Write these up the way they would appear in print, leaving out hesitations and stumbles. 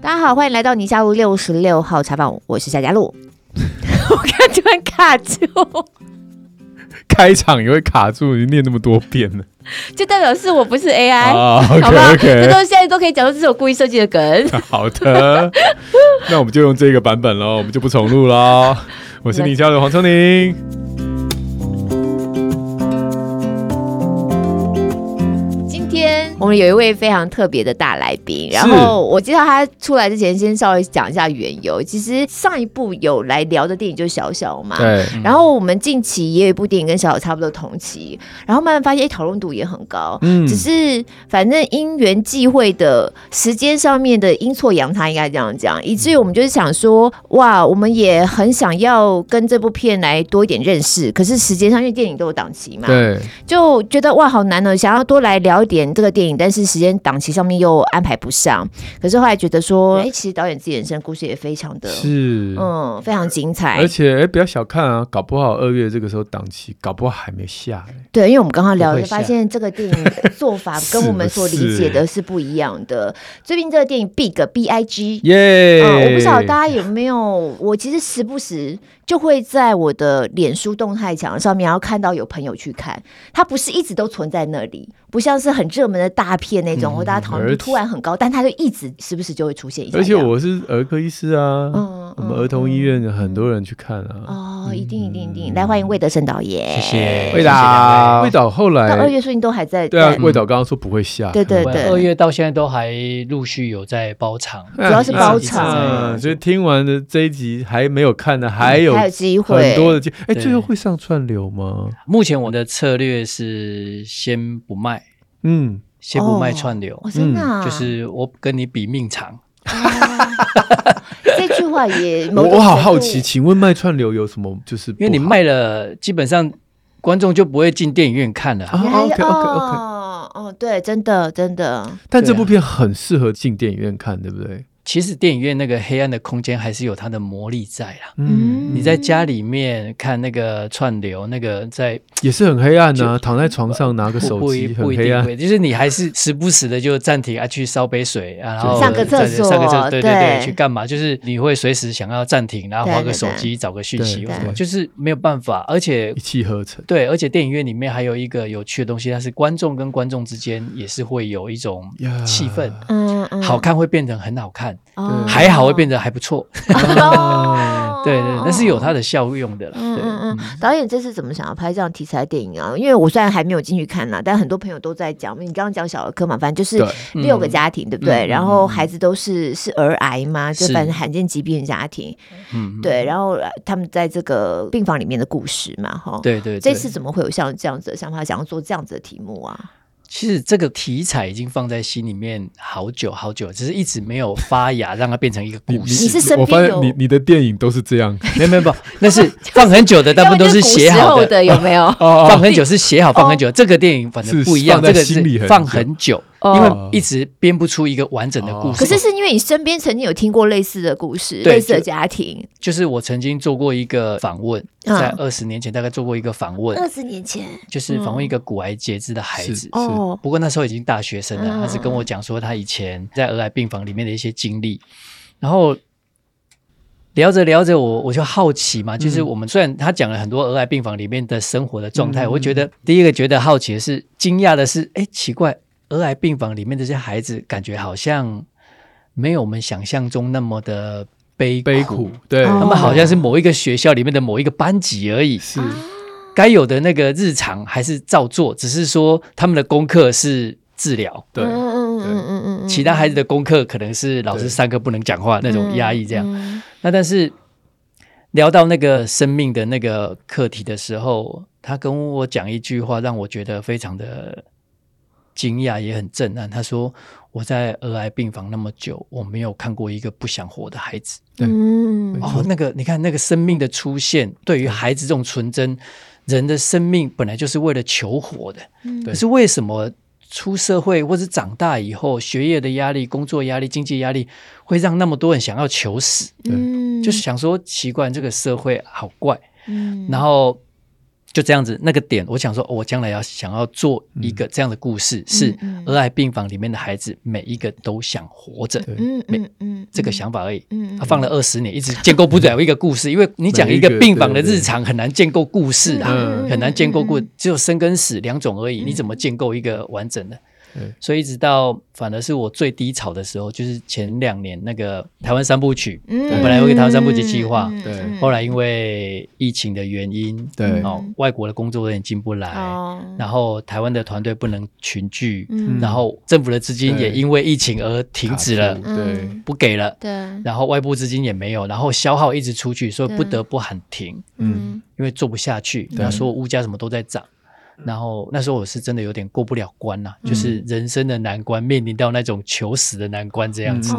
大家好，欢迎来到宁夏路66号茶坊，我是夏佳璐。我看突然卡住，开场也会卡住，你念那么多遍了，就代表是我不是 AI， 好不好？这都现在都可以讲说这是我故意设计的梗。好的，那我们就用这个版本喽，我们就不重录喽。我是宁夏路的黄聪宁。我们有一位非常特别的大来宾，然后我介绍他出来之前先稍微讲一下缘由。其实上一部有来聊的电影就是小小嘛，对。然后我们近期也有一部电影跟小小差不多同期，然后慢慢发现讨论度也很高，只是反正因缘际会的时间上面的阴错阳差应该这样讲，以至于我们就是想说哇，我们也很想要跟这部片来多一点认识，可是时间上因为电影都有档期嘛，对，就觉得哇好难哦，想要多来聊一点这个电影，但是时间档期上面又安排不上。可是后来觉得说其实导演自己人生故事也非常的是非常精彩，而且不要小看啊，搞不好2月这个时候档期搞不好还没下，对，因为我们刚刚聊就发现这个电影做法跟我们所理解的是不一样的。最近这个电影 BIG 我不知道大家有没有，我其实时不时就会在我的脸书动态墙上面然后看到有朋友去看，它不是一直都存在那里，不像是很热门的大片那种，大家讨论度突然很高，但它就一直时不时就会出现一下。而且我是儿科医师啊，我们儿童医院很多人去看啊。一定，来欢迎魏德圣导演，谢谢魏导。魏导后来到2月最近都还在，对啊，魏导刚刚说不会下，对，2月到现在都还陆续有在包场，主要是包场，所以听完的这一集还没有看的还有机会，很多的机会。最后会上串流吗？目前我的策略是先不卖，先不卖串流，真的啊，就是我跟你比命长。这句话也我好好奇，请问卖串流有什么就是不好？因为你卖了，基本上观众就不会进电影院看了。OK，对，真的。但这部片很适合进电影院看，对不对？其实电影院那个黑暗的空间还是有它的魔力在啦。你在家里面看那个串流，那个在也是很黑暗啊，躺在床上拿个手机很黑暗，就是你还是时不时的就暂停去烧杯水，然后上个厕所，对，去干嘛？就是你会随时想要暂停，然后划个手机找个讯息，就是没有办法，而且一气呵成。对，而且电影院里面还有一个有趣的东西，它是观众跟观众之间也是会有一种气氛，好看会变成很好看。还好会变得还不错，对，那是有它的效用的啦。导演这次怎么想要拍这样题材电影啊？因为我虽然还没有进去看啦，但很多朋友都在讲，你刚刚讲小儿科嘛，反正就是6个家庭，对不对？然后孩子都是儿癌嘛，就反正罕见疾病的家庭，对。然后他们在这个病房里面的故事嘛，对。这次怎么会有像这样子的想法，想要做这样子的题目啊？其实这个题材已经放在心里面好久，只是一直没有发芽，让它变成一个故事。我发现你的电影都是这样，没有，那是放很久的，大部分都是写好的，有没有？放很久是写好，放很久。这个电影反正不一样，这个是放很久。因为一直编不出一个完整的故事，可是因为你身边曾经有听过类似的故事，类似的家庭。就是我曾经做过一个访问，在20年前大概做过一个访问，20年前就是访问一个骨癌截肢的孩子，不过那时候已经大学生了，他是跟我讲说他以前在儿癌病房里面的一些经历，然后聊着我就好奇嘛，就是我们虽然他讲了很多儿癌病房里面的生活的状态，我觉得第一个觉得好奇的是，惊讶的是，奇怪。儿癌病房里面这些孩子感觉好像没有我们想象中那么的悲苦，对，他们好像是某一个学校里面的某一个班级而已，是该有的那个日常还是照做，只是说他们的功课是治疗，对，其他孩子的功课可能是老师上课不能讲话那种压抑这样。那但是聊到那个生命的那个课题的时候，他跟我讲一句话让我觉得非常的惊讶也很震撼，他说我在儿癌病房那么久，我没有看过一个不想活的孩子。对，那个你看那个生命的出现，对于孩子这种纯真，人的生命本来就是为了求活的，可是为什么出社会或是长大以后，学业的压力、工作压力、经济压力会让那么多人想要求死？就是想说奇怪，这个社会好怪，然后就这样子那个点，我想说我将来要想要做一个这样的故事，是儿癌病房里面的孩子每一个都想活着，这个想法而已。他放了20年一直建构不了一个故事，因为你讲一个病房的日常很难建构故事啊，很难建构故事，只有生跟死两种而已，你怎么建构一个完整的？所以一直到反而是我最低潮的时候，就是前2年那个台湾三部曲，我本来有个台湾三部曲计划，后来因为疫情的原因，外国的工作人员进不来，然后台湾的团队不能群聚，然后政府的资金也因为疫情而停止了，不给了，然后外部资金也没有，然后消耗一直出去，所以不得不喊停，因为做不下去，那所有物价什么都在涨。然后那时候我是真的有点过不了关啦，就是人生的难关，面临到那种求死的难关这样子。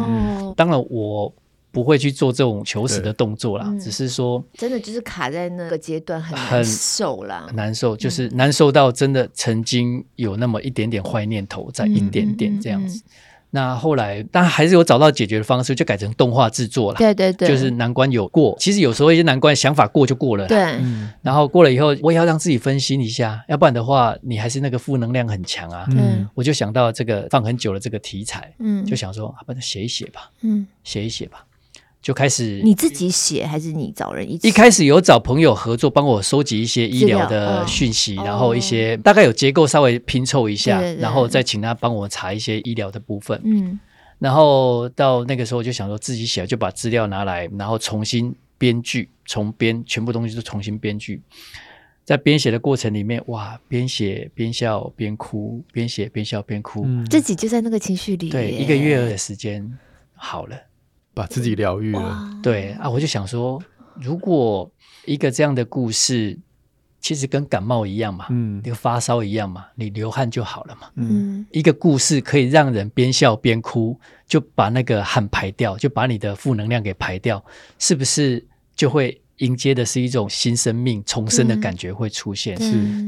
当然我不会去做这种求死的动作啦，只是说真的就是卡在那个阶段很难受啦，很难受，就是难受到真的曾经有那么一点点坏念头在一点点这样子。那后来当然还是有找到解决的方式，就改成动画制作了。对对对，就是难关有过，其实有时候一些难关想法过就过了，对，然后过了以后我也要让自己分心一下，要不然的话你还是那个负能量很强啊。我就想到这个放很久的这个题材，就想说把它写一写吧，写一写吧，就开始。你自己写还是你找人一起？一开始有找朋友合作帮我收集一些医疗的讯息，然后一些大概有结构稍微拼凑一下，然后再请他帮我查一些医疗的部分。然后到那个时候就想说自己写，就把资料拿来，然后重新编剧，重编，全部东西都重新编剧。在编写的过程里面，哇，边写边笑边哭，边写边笑边哭，自己就在那个情绪里。对，1个月的时间好了。把自己疗愈了。对啊，我就想说如果一个这样的故事其实跟感冒一样嘛，那个发烧一样嘛，你流汗就好了嘛。一个故事可以让人边笑边哭，就把那个汗排掉，就把你的负能量给排掉，是不是就会迎接的是一种新生命重生的感觉会出现。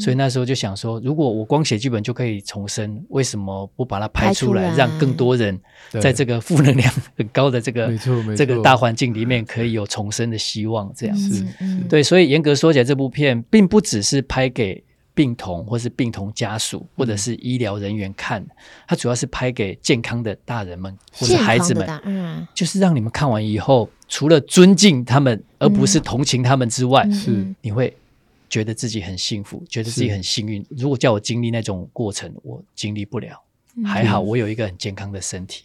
所以那时候就想说如果我光写剧本就可以重生，为什么不把它拍出来，让更多人在这个负能量很高的这个大环境里面可以有重生的希望这样子。对，所以严格说起来这部片并不只是拍给病童或是病童家属或者是医疗人员看，它主要是拍给健康的大人们或是孩子们，就是让你们看完以后除了尊敬他们而不是同情他们之外，你会觉得自己很幸福，觉得自己很幸运。如果叫我经历那种过程我经历不了，还好我有一个很健康的身体，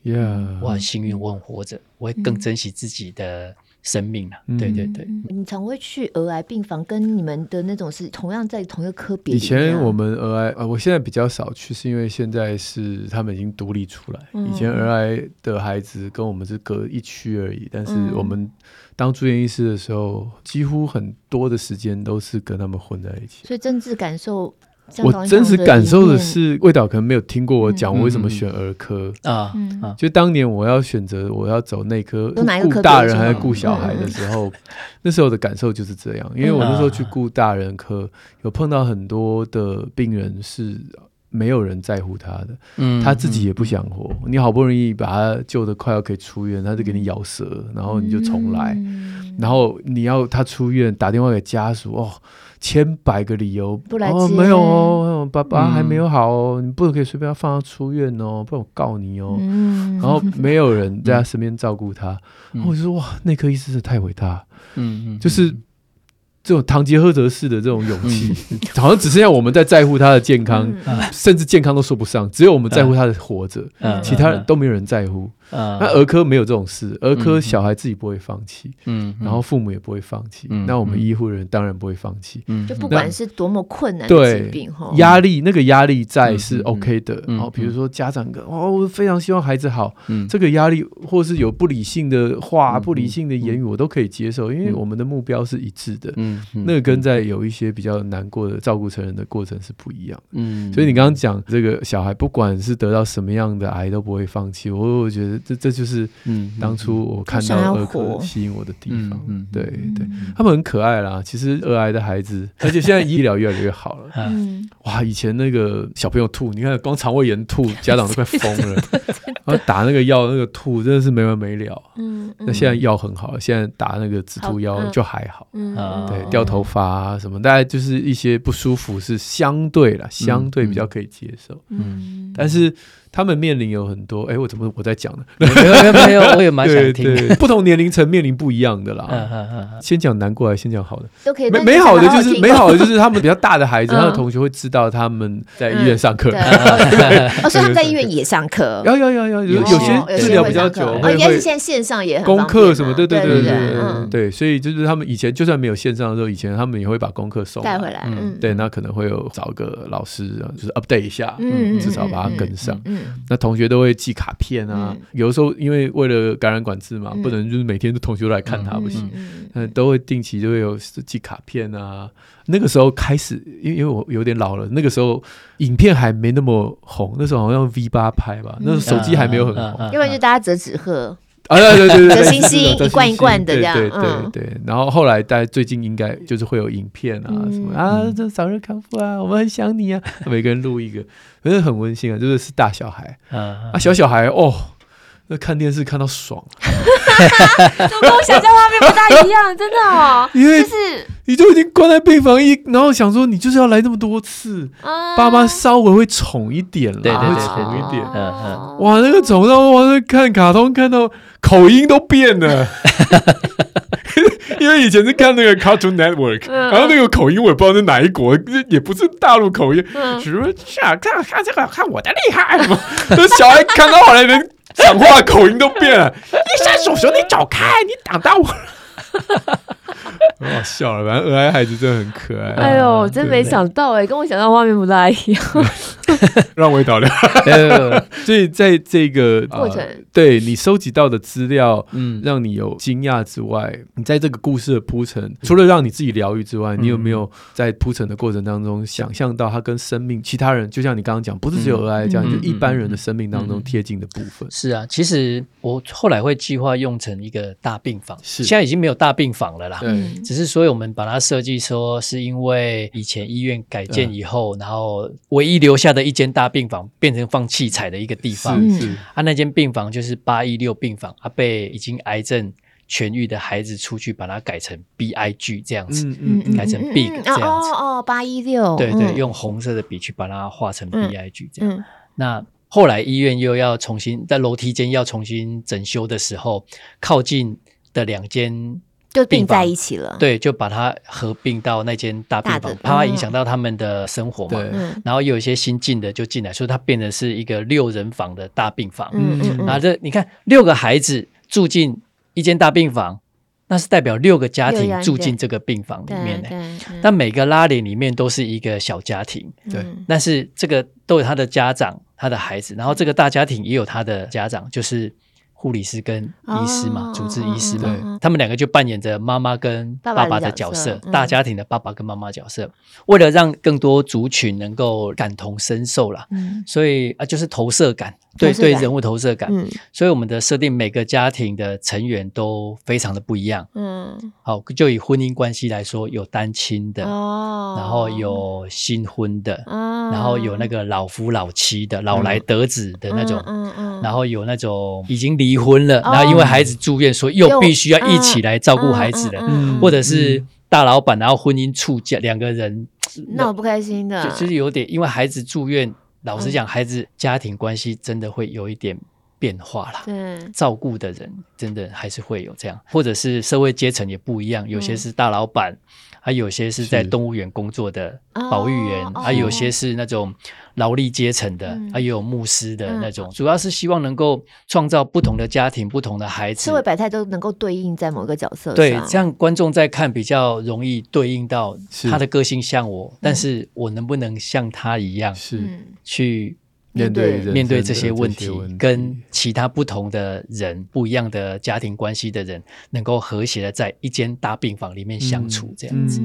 我很幸运，我很活着，我会更珍惜自己的生命了。对对对，你常会去儿癌病房，跟你们的那种是同样在同一个科别。以前我们儿癌我现在比较少去，是因为现在是他们已经独立出来。以前儿癌的孩子跟我们是隔一区而已，但是我们当住院医师的时候，几乎很多的时间都是跟他们混在一起。所以真正感受，我真实感受的是，魏导可能没有听过我讲我为什么选儿科啊。就当年我要选择我要走内科，顾大人还是顾小孩的时候，那时候的感受就是这样。因为我那时候去顾大人科，有碰到很多的病人是没有人在乎他的，他自己也不想活。你好不容易把他救得快要可以出院，他就给你咬舌，然后你就重来，然后你要他出院打电话给家属，1,000,000理由不来接。没有爸爸还没有好你不可以随便放他出院不然我告你然后没有人在他身边照顾他，我就说哇，内科医师是太伟大，就是这种堂吉诃德式的这种勇气，好像只剩下我们在乎他的健康，甚至健康都说不上，只有我们在乎他的活着，其他人都没有人在乎。那儿科没有这种事，儿科小孩自己不会放弃，然后父母也不会放弃，那我们医护人当然不会放弃，就不管是多么困难的疾病，压力那个压力在是 OK 的。然后比如说家长我非常希望孩子好，这个压力或是有不理性的话、不理性的言语我都可以接受，因为我们的目标是一致的。那个跟在有一些比较难过的照顾成人的过程是不一样的。所以你刚刚讲这个小孩不管是得到什么样的癌都不会放弃，我觉得这就是当初我看到儿科吸引我的地方。嗯嗯、对对，他们很可爱啦。其实儿癌的孩子，而且现在医疗越来越好了。嗯，哇，以前那个小朋友吐，你看光肠胃炎吐，家长都快疯了。然后打那个药，那个吐真的是没完没了。嗯，那现在药很好，现在打那个止吐药就还好。嗯，对，掉头发啊什么，大概就是一些不舒服是相对啦，相对比较可以接受。嗯，但是他们面临有很多，哎，我怎么我在讲呢？没有，我也蛮想听。对对，不同年龄层面临不一样的啦。先讲难过，还先讲好的都可以。美好的就是美好的就是他们比较大的孩子，他的同学会知道他们在医院上课。所以他们在医院也上课。要，有些治疗比较久，应该是现在线上也很方便。功课什么，对对对对对，所以就是他们以前就算没有线上的时候，以前他们也会把功课送带回来。对，那可能会有找个老师，就是 update 一下，至少把它跟上。那同学都会寄卡片啊，有的时候因为为了感染管制嘛，不能就是每天同学都来看他不行，都会定期就会有寄卡片啊。那个时候开始，因为我有点老了，那个时候影片还没那么红，那时候好像 V8 拍吧，那时候手机还没有很红，要不然就大家折纸鹤啊，对对对，折星星一罐一罐的这样，对对对。然后后来大家最近应该就是会有影片啊什么啊，这早日康复啊，我们很想你啊，每个人录一个，可是很温馨啊，就是是大小孩啊，小小孩哦，那看电视看到爽，怎么跟我想象画面不大一样，真的哦，因为就是你就已经关在病房一，然后想说你就是要来那么多次，爸妈稍微会宠一点啦，会宠一点，哇，那个宠到哇，看卡通看到口音都变了。因为以前是看那个 Cartoon Network， 然后那个口音我也不知道是哪一国，也不是大陆口音，什么看这个看我的厉害什么，小孩看到后来人讲话口音都变了，你伸手说你走开，你挡到我了。很好笑了，反正儿癌孩子真的很可爱。哎呦，我真没想到哎，跟我想到画面不大一样。让我也倒掉。所以在这个过程，对你收集到的资料，让你有惊讶之外，你在这个故事的铺陈，除了让你自己疗愈之外，你有没有在铺陈的过程当中，想象到他跟生命其他人，就像你刚刚讲，不是只有儿癌这样，就一般人的生命当中贴近的部分？是啊，其实我后来会计划用成一个大病房，现在已经没有大病房了啦。只是所以我们把它设计说是因为以前医院改建以后，然后唯一留下的一间大病房变成放器材的一个地方。啊，那间病房就是816病房，啊，被已经癌症痊愈的孩子出去把它改成 BIG 这样子，改成 BIG 这样子。816，对对，用红色的笔去把它画成 BIG 这样。那后来医院又要重新在楼梯间要重新整修的时候，靠近的两间就并在一起了，对，就把它合并到那间大病房，怕影响到他们的生活嘛。然后有一些新进的就进来，所以它变成是一个6人房的大病房。然后这你看6个孩子住进一间大病房，那是代表6个家庭住进这个病房里面呢。但每个拉帘里面都是一个小家庭，对，但是这个都有他的家长、他的孩子，然后这个大家庭也有他的家长，就是护理师跟医师嘛，主治医师嘛，他们两个就扮演着妈妈跟爸爸的角色，大家庭的爸爸跟妈妈角色。为了让更多族群能够感同身受啦，所以啊，就是投射感，对对，人物投射感。所以我们的设定每个家庭的成员都非常的不一样。好，就以婚姻关系来说，有单亲的，然后有新婚的，然后有那个老夫老妻的、老来得子的那种，然后有那种已经离婚了，然后因为孩子住院，所以又必须要一起来照顾孩子了，或者是大老板，然后婚姻触礁，两个人闹不开心的，就是有点因为孩子住院，老实讲，孩子家庭关系真的会有一点变化啦。对，照顾的人真的还是会有这样，或者是社会阶层也不一样，有些是大老板，还有些是在动物园工作的保育员，还有些是那种劳力阶层的，还有牧师的那种，主要是希望能够创造不同的家庭、不同的孩子，社会百态都能够对应在某个角色上。对，这样观众在看比较容易对应到他的个性像我，但是我能不能像他一样，是去面对这些问题，跟其他不同的人、不一样的家庭关系的人，能够和谐的在一间大病房里面相处，这样子。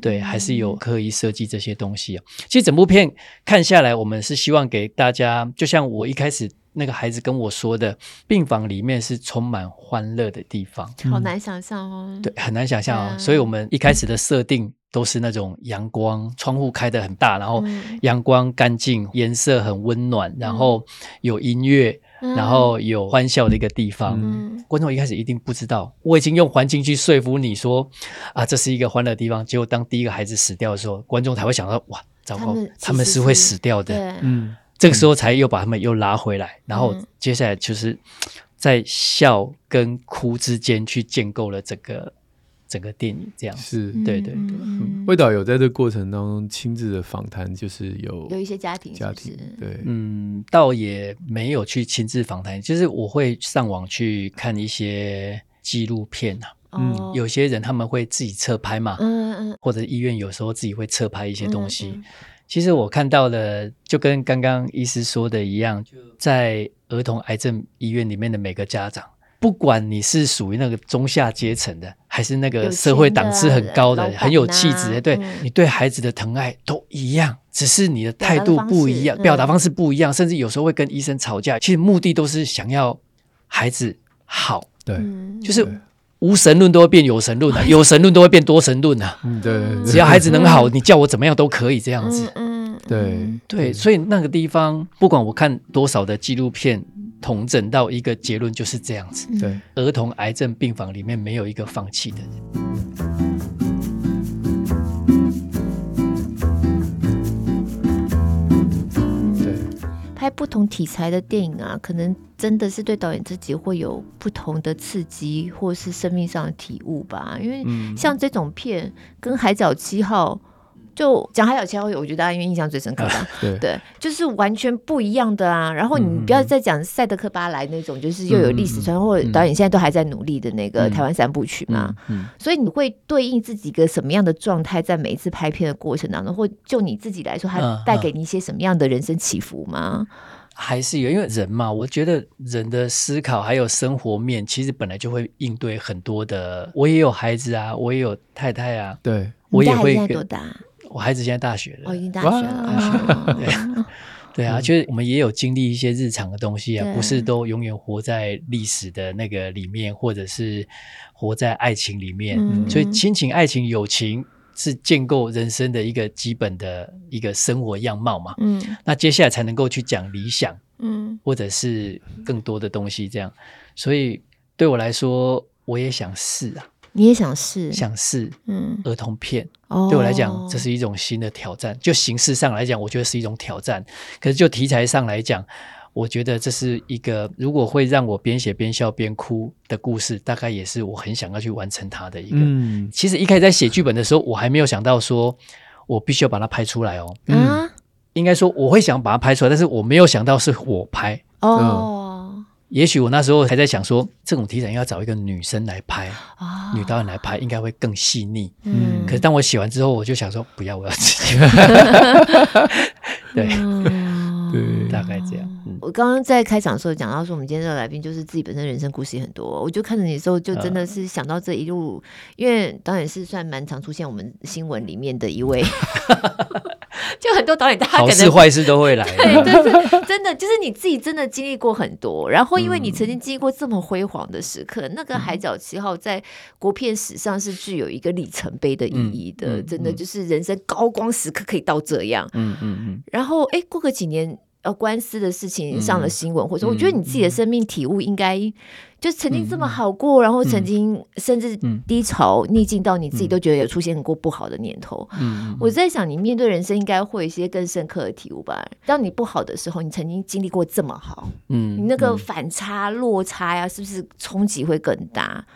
对，还是有刻意设计这些东西。其实整部片看下来，我们是希望给大家，就像我一开始那个孩子跟我说的，病房里面是充满欢乐的地方。好难想象哦。对，很难想象哦。所以我们一开始的设定都是那种阳光，窗户开得很大，然后阳光干净，颜色很温暖，然后有音乐，然后有欢笑的一个地方。观众一开始一定不知道，我已经用环境去说服你说啊，这是一个欢乐的地方，结果当第一个孩子死掉的时候，观众才会想到，哇，糟糕，他们是会死掉的。嗯，这个时候才又把他们又拉回来，然后接下来就是在笑跟哭之间去建构了整个电影这样子。是，对对对。魏导有在这过程当中亲自的访谈，就是有一些家庭是不是？对，倒也没有去亲自访谈，就是我会上网去看一些纪录片啊。有些人他们会自己侧拍嘛，或者医院有时候自己会侧拍一些东西。其实我看到的就跟刚刚医师说的一样，在儿童癌症医院里面的每个家长，不管你是属于那个中下阶层的，还是那个社会档次很高的，很有气质的，对，你对孩子的疼爱都一样，只是你的态度不一样，表达方式不一样，甚至有时候会跟医生吵架，其实目的都是想要孩子好。对，就是无神论都会变有神论啊，有神论都会变多神论啊。对，只要孩子能好，你叫我怎么样都可以这样子。对，所以那个地方，不管我看多少的纪录片，统整到一个结论就是这样子。对，儿童癌症病房里面没有一个放弃的人。拍不同题材的电影啊，可能真的是对导演自己会有不同的刺激，或是生命上的体悟吧。因为像这种片跟《海角七号》，就讲海角七号，我觉得大家因为印象最深刻吧。对，就是完全不一样的啊。然后你不要再讲赛德克巴莱那种，就是又有历史传或者导演现在都还在努力的那个台湾三部曲嘛。所以你会对应自己一个什么样的状态，在每一次拍片的过程当中，或就你自己来说，它带给你一些什么样的人生起伏吗？还是有，因为人嘛，我觉得人的思考还有生活面，其实本来就会应对很多的。我也有孩子啊，我也有太太啊，对，我也会。你家孩子多大？我孩子现在大学了。已经大学了。对啊，就是我们也有经历一些日常的东西啊，不是都永远活在历史的那个里面，或者是活在爱情里面。所以亲情、爱情、友情是建构人生的一个基本的一个生活样貌嘛。那接下来才能够去讲理想，或者是更多的东西这样。所以对我来说，我也想试啊。你也想试？想试，儿童片。对我来讲，这是一种新的挑战。就形式上来讲，我觉得是一种挑战。可是就题材上来讲，我觉得这是一个如果会让我边写边笑边哭的故事，大概也是我很想要去完成它的一个。其实一开始在写剧本的时候，我还没有想到说我必须要把它拍出来哦。应该说我会想把它拍出来，但是我没有想到是我拍。也许我那时候还在想说，这种题材应该要找一个女生来拍，女导演来拍应该会更细腻。可是当我写完之后，我就想说不要，我要自己。对，大概这样。我刚刚在开场的时候讲到说，我们今天的来宾就是自己本身人生故事也很多。我就看着你的时候，就真的是想到这一路，因为导演是算蛮常出现我们新闻里面的一位。就很多导演，大家可能好事坏事都会来。对，真的就是你自己真的经历过很多，然后因为你曾经经历过这么辉煌的时刻，那个《海角七号》在国片史上是具有一个里程碑的意义的，真的就是人生高光时刻可以到这样。然后过个几年，官司的事情上了新闻，或者我觉得你自己的生命体悟应该就曾经这么好过，然后曾经甚至低潮逆境到你自己都觉得有出现过不好的念头。我在想，你面对人生应该会有一些更深刻的体悟吧。当你不好的时候，你曾经经历过这么好，你那个反差落差呀，是不是冲击会更大？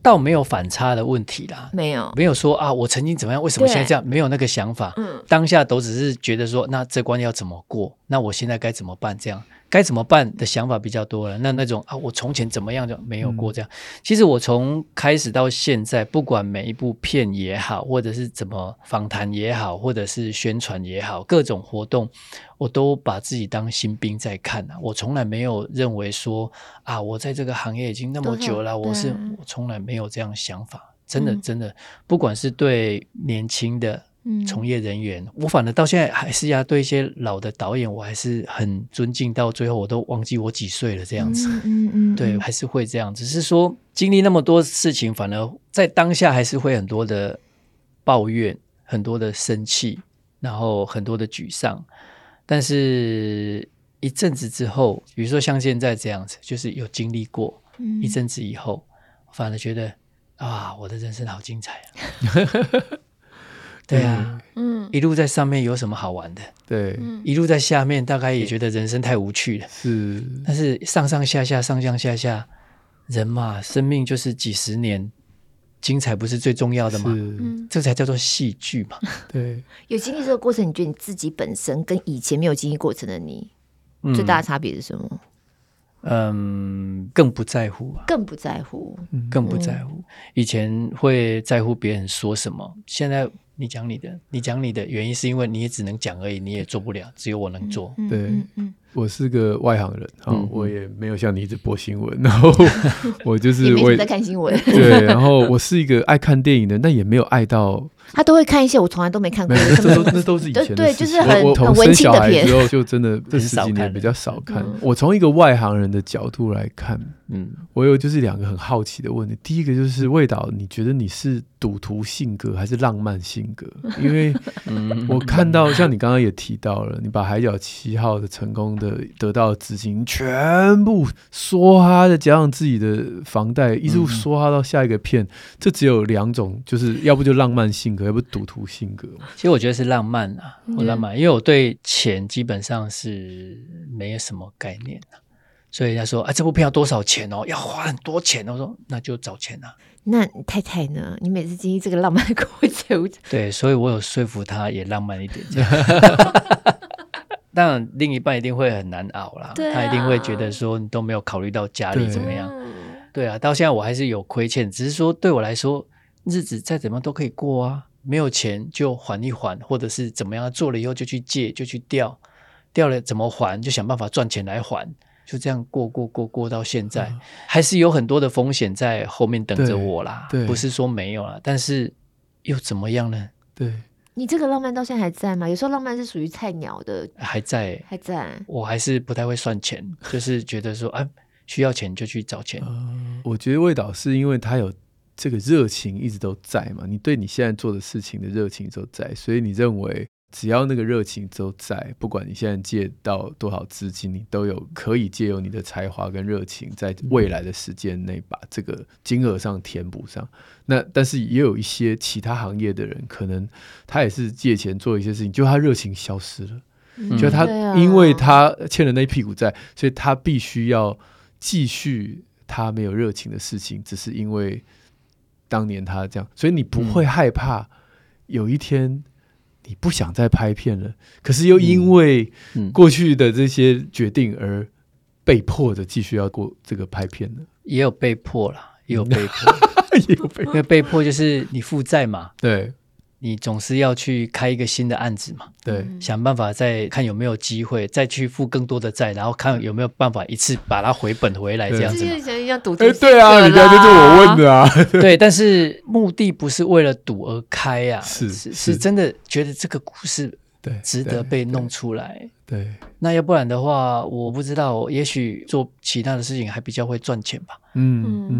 倒没有反差的问题啦，没有说啊，我曾经怎么样，为什么现在这样，没有那个想法。当下都只是觉得说，那这关要怎么过，那我现在该怎么办，这样该怎么办的想法比较多了。那种啊，我从前怎么样就没有过这样。其实我从开始到现在，不管每一部片也好，或者是怎么访谈也好，或者是宣传也好，各种活动，我都把自己当新兵在看啊。我从来没有认为说啊，我在这个行业已经那么久了，我从来没有这样想法。真的，不管是对年轻的，从业人员，我反而到现在还是要对一些老的导演我还是很尊敬，到最后我都忘记我几岁了这样子。对，还是会这样，只是说经历那么多事情，反而在当下还是会很多的抱怨，很多的生气，然后很多的沮丧。但是一阵子之后，比如说像现在这样子，就是有经历过一阵子以后，反而觉得啊，我的人生好精彩啊。对啊，一路在上面有什么好玩的？对，一路在下面大概也觉得人生太无趣了。是，但是上上下下，上上下下，人嘛，生命就是几十年，精彩不是最重要的吗？这才叫做戏剧嘛。对，有经历这个过程，你觉得你自己本身跟以前没有经历过程的你，最大的差别是什么？更不在乎啊，更不在乎，更不在乎。以前会在乎别人说什么，现在你讲你的，你讲你的原因是因为你也只能讲而已，你也做不了，只有我能做。对，我是个外行人，我也没有像你一直播新闻，然后我就是也没有在看新闻。对，然后我是一个爱看电影的，但也没有爱到。他都会看一些我从来都没看过的，那都是以前的事情。对，就是很文青的片。我生小孩之后就真的这十几年比较少看。我从一个外行人的角度来看，我有就是两个很好奇的问题。第一个就是魏导，你觉得你是赌徒性格还是浪漫性格？因为我看到像你刚刚也提到了，你把《海角七号》的成功的得到的资金全部梭哈的，加上自己的房贷，一路梭哈到下一个片。这只有两种，就是要不就浪漫性格。要不赌徒性格，其实我觉得是浪漫啊，我浪漫，因为我对钱基本上是没有什么概念啊，所以人家说啊，这部片要多少钱哦，要花很多钱哦，我说那就找钱啊。那太太呢？你每次经历这个浪漫的过程，对，所以我有说服她也浪漫一点。当然，另一半一定会很难熬啦，她一定会觉得说你都没有考虑到家里怎么样。对啊，到现在我还是有亏欠，只是说对我来说，日子再怎么都可以过啊。没有钱就还一还，或者是怎么样，做了以后就去借，就去调，调了怎么还，就想办法赚钱来还，就这样过到现在，还是有很多的风险在后面等着我啦，不是说没有啦，但是又怎么样呢？对，你这个浪漫到现在还在吗？有时候浪漫是属于菜鸟的，还在，我还是不太会算钱，就是觉得说啊，需要钱就去找钱。我觉得魏导是因为他有这个热情一直都在嘛，你对你现在做的事情的热情都在，所以你认为只要那个热情都在，不管你现在借到多少资金，你都有可以借由你的才华跟热情在未来的时间内把这个金额上填补上。那但是也有一些其他行业的人，可能他也是借钱做一些事情，就他热情消失了，就他因为他欠了那屁股债，所以他必须要继续他没有热情的事情，只是因为当年他这样，所以你不会害怕有一天你不想再拍片了，可是又因为过去的这些决定而被迫的继续要过这个拍片了。也有被迫啦，也有被迫，因为被迫就是你负债嘛，对，你总是要去开一个新的案子嘛，对，想办法再看有没有机会再去付更多的债，然后看有没有办法一次把它回本回来这样子嘛。对啊，你刚才就是我问的啊。对，但是目的不是为了赌而开啊，是真的觉得这个故事值得被弄出来。对，那要不然的话，我不知道，也许做其他的事情还比较会赚钱吧。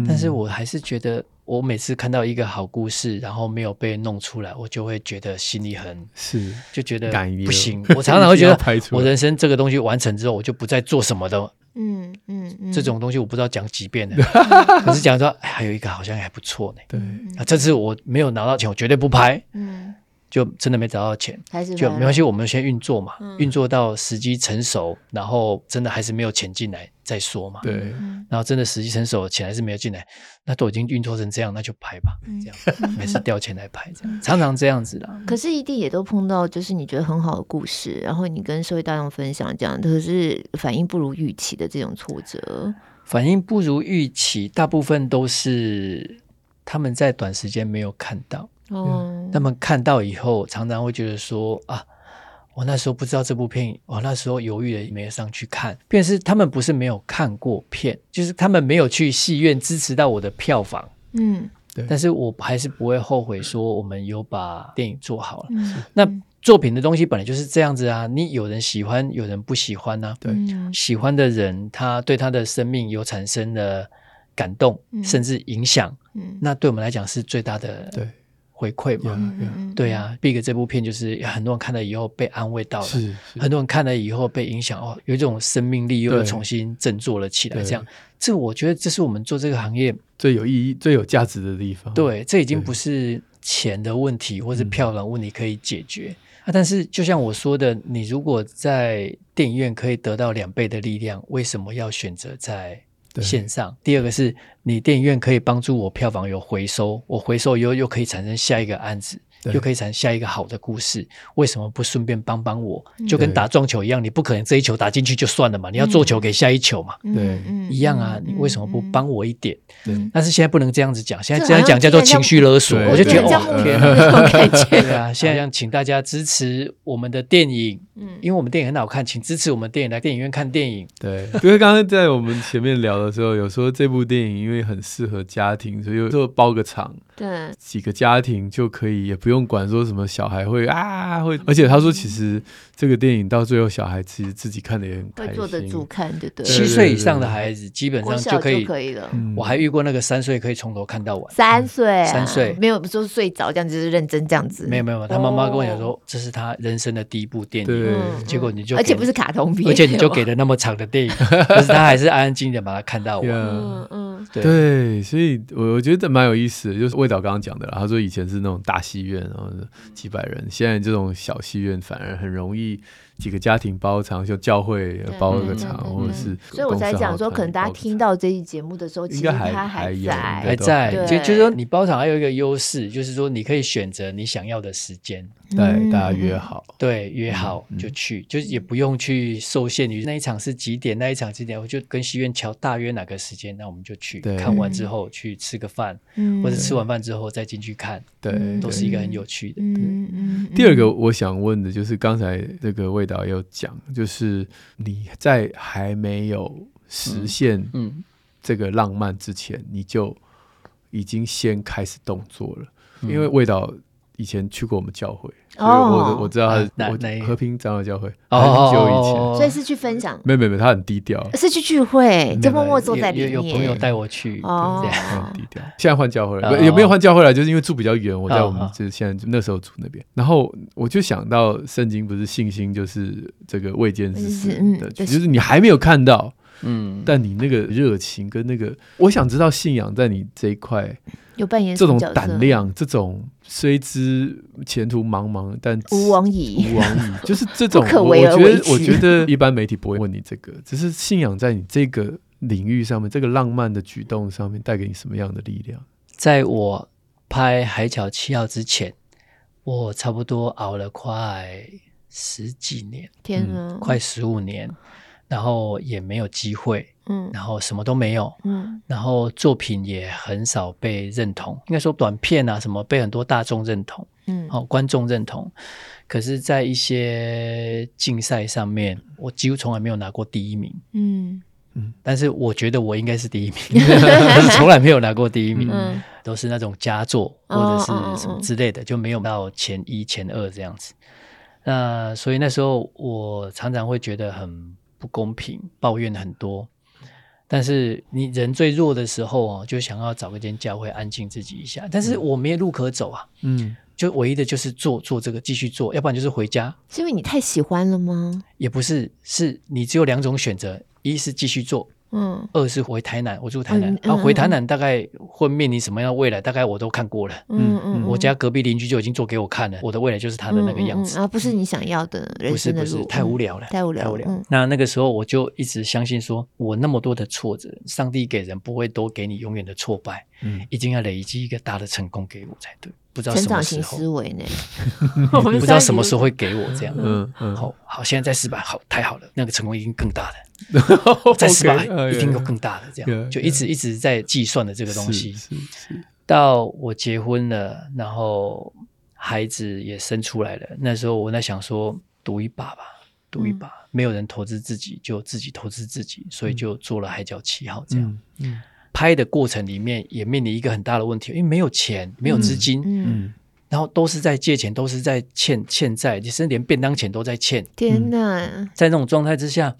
但是我还是觉得，我每次看到一个好故事，然后没有被弄出来，我就会觉得心里很就觉得不行。我常常会觉得，我人生这个东西完成之后，我就不再做什么的。这种东西我不知道讲几遍了，可是讲说还有一个好像还不错呢。对，这次我没有拿到钱，我绝对不拍。就真的没找到钱，就没关系，我们先运作嘛，运作到时机成熟，然后真的还是没有钱进来再说嘛。对，然后真的时机成熟，钱还是没有进来，那都已经运作成这样，那就拍吧，这样还是掉钱来拍，这样常常这样子啦。可是一定也都碰到，就是你觉得很好的故事，然后你跟社会大众分享这样，可是反应不如预期的这种挫折，反应不如预期，大部分都是他们在短时间没有看到。他们看到以后常常会觉得说啊，我那时候不知道这部片，我那时候犹豫了没有上去看。便是他们不是没有看过片，就是他们没有去戏院支持到我的票房。对，但是我还是不会后悔说我们有把电影做好了。那作品的东西本来就是这样子啊，你有人喜欢有人不喜欢啊，对，喜欢的人他对他的生命有产生了感动、甚至影响、那对我们来讲是最大的回馈嘛。对啊， BIG 这部片就是很多人看了以后被安慰到了，很多人看了以后被影响，哦，有一种生命力又重新振作了起来，这样这我觉得这是我们做这个行业最有意义最有价值的地方。对，这已经不是钱的问题或是票房问题可以解决、但是就像我说的，你如果在电影院可以得到2倍的力量，为什么要选择在线上？第二个是你电影院可以帮助我票房有回收，我回收又可以产生下一个案子，又可以产生下一个好的故事，为什么不顺便帮帮我？就跟打撞球一样，你不可能这一球打进去就算了嘛，你要做球给下一球嘛，对，一样啊，你为什么不帮我一点？但是现在不能这样子讲，现在这样讲叫做情绪勒索，我就觉得哦天啊，对啊，现在这样请大家支持我们的电影，因为我们电影很好看，请支持我们电影，来电影院看电影。对，因为刚刚在我们前面聊的时候有说这部电影因为很适合家庭，所以有时候包个场，对，几个家庭就可以，也不用管说什么小孩会啊会，而且他说其实这个电影到最后小孩其实自己看的也很开心，会坐得住看，对不对？7岁以上的孩子基本上就可以，我还遇过那个3岁可以从头看到完，3岁没有说睡着这样子，就是认真这样子，没有没有，他妈妈跟我讲说这是他人生的第一部电影。结果你就，而且不是卡通片，而且你就给了那么长的电影，可是他还是安安静静的把它看到完。对，所以我觉得蛮有意思的，就是魏导刚刚讲的啦，他说以前是那种大戏院，然后几百人，现在这种小戏院反而很容易几个家庭包场，就教会包个场，或者是，所以我才讲说可能大家听到这期节目的时候，其实他还在，就是说你包场还有一个优势，就是说你可以选择你想要的时间，对，大家约好，对，约好就去，就也不用去受限于那一场是几点，那一场几点，我就跟戏院瞧大约哪个时间，那我们就去看完之后去吃个饭，或者吃完饭之后再进去看，对，都是一个很有趣的。第二个我想问的就是刚才这个魏导有讲，就是你在还没有实现这个浪漫之前，你就已经先开始动作了。因为魏导以前去过我们教会，所以我知道他和平长老教会很久以前，所以是去分享，没有他很低调，是去聚会，就默默坐在里面，有朋友带我去，这样很低调。现在换教会了，也没有换教会了，就是因为住比较远，我在我们就是现在那时候住那边，然后我就想到圣经不是信心就是这个未见之事的，就是你还没有看到，但你那个热情跟那个，我想知道信仰在你这一块有扮演这种胆量，这种虽知前途茫茫但无往矣就是这种不可为而为之。我觉得一般媒体不会问你这个，只是信仰在你这个领域上面，这个浪漫的举动上面带给你什么样的力量？在我拍《海角七号》之前，我差不多熬了快10几年，天啊，快15年，然后也没有机会，然后什么都没有，然后作品也很少被认同，应该说短片啊什么被很多大众认同，观众认同，可是在一些竞赛上面我几乎从来没有拿过第1名，但是我觉得我应该是第1名但是从来没有拿过第1名，都是那种佳作或者是什么之类的，就没有到前1、前2这样子。那所以那时候我常常会觉得很不公平，抱怨很多，但是你人最弱的时候，就想要找个间教会安静自己一下，但是我没有路可走啊，就唯一的就是做这个继续做，要不然就是回家。是因为你太喜欢了吗？也不是，是你只有2种选择，一是继续做，2是回台南，我住台南，回台南大概会面临什么样的未来，大概我都看过了，我家隔壁邻居就已经做给我看了，我的未来就是他的那个样子，不是你想要的人生的路，不是太无聊了，太无聊。那个时候我就一直相信说，我那么多的挫折，上帝给人不会多给你永远的挫败，一定要累积一个大的成功给我才对，不知道什么时候成长型思维呢不知道什么时候会给我这样，好，现在再失败，好，太好了，那个成功一定更大的再失败一定有更大的，这样就一直在计算的这个东西，到我结婚了，然后孩子也生出来了，那时候我在想说赌一把，没有人投资自己，就自己投资自己，所以就做了海角七号这样。拍的过程里面也面临一个很大的问题，因为没有钱，没有资金，然后都是在借钱，都是在欠债，甚至连便当钱都在欠。天哪！在那种状态之下，